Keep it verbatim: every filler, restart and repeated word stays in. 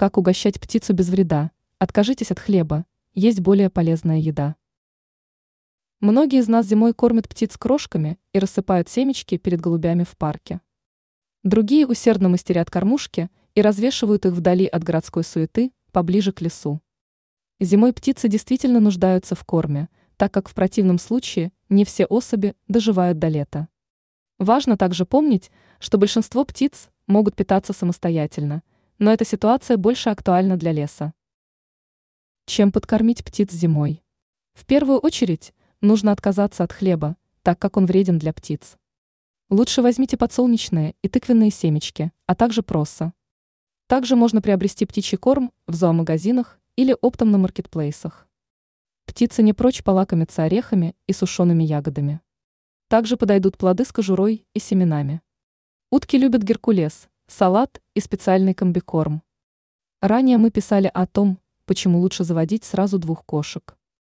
Как угощать птицу без вреда? Откажитесь от хлеба, есть более полезная еда. Многие из нас зимой кормят птиц крошками и рассыпают семечки перед голубями в парке. Другие усердно мастерят кормушки и развешивают их вдали от городской суеты, поближе к лесу. Зимой птицы действительно нуждаются в корме, так как в противном случае не все особи доживают до лета. Важно также помнить, что большинство птиц могут питаться самостоятельно, но эта ситуация больше актуальна для леса. Чем подкормить птиц зимой? В первую очередь, нужно отказаться от хлеба, так как он вреден для птиц. Лучше возьмите подсолнечные и тыквенные семечки, а также просо. Также можно приобрести птичий корм в зоомагазинах или оптом на маркетплейсах. Птица не прочь полакомиться орехами и сушеными ягодами. Также подойдут плоды с кожурой и семенами. Утки любят геркулес, салат и специальный комбикорм. Ранее мы писали о том, почему лучше заводить сразу двух кошек.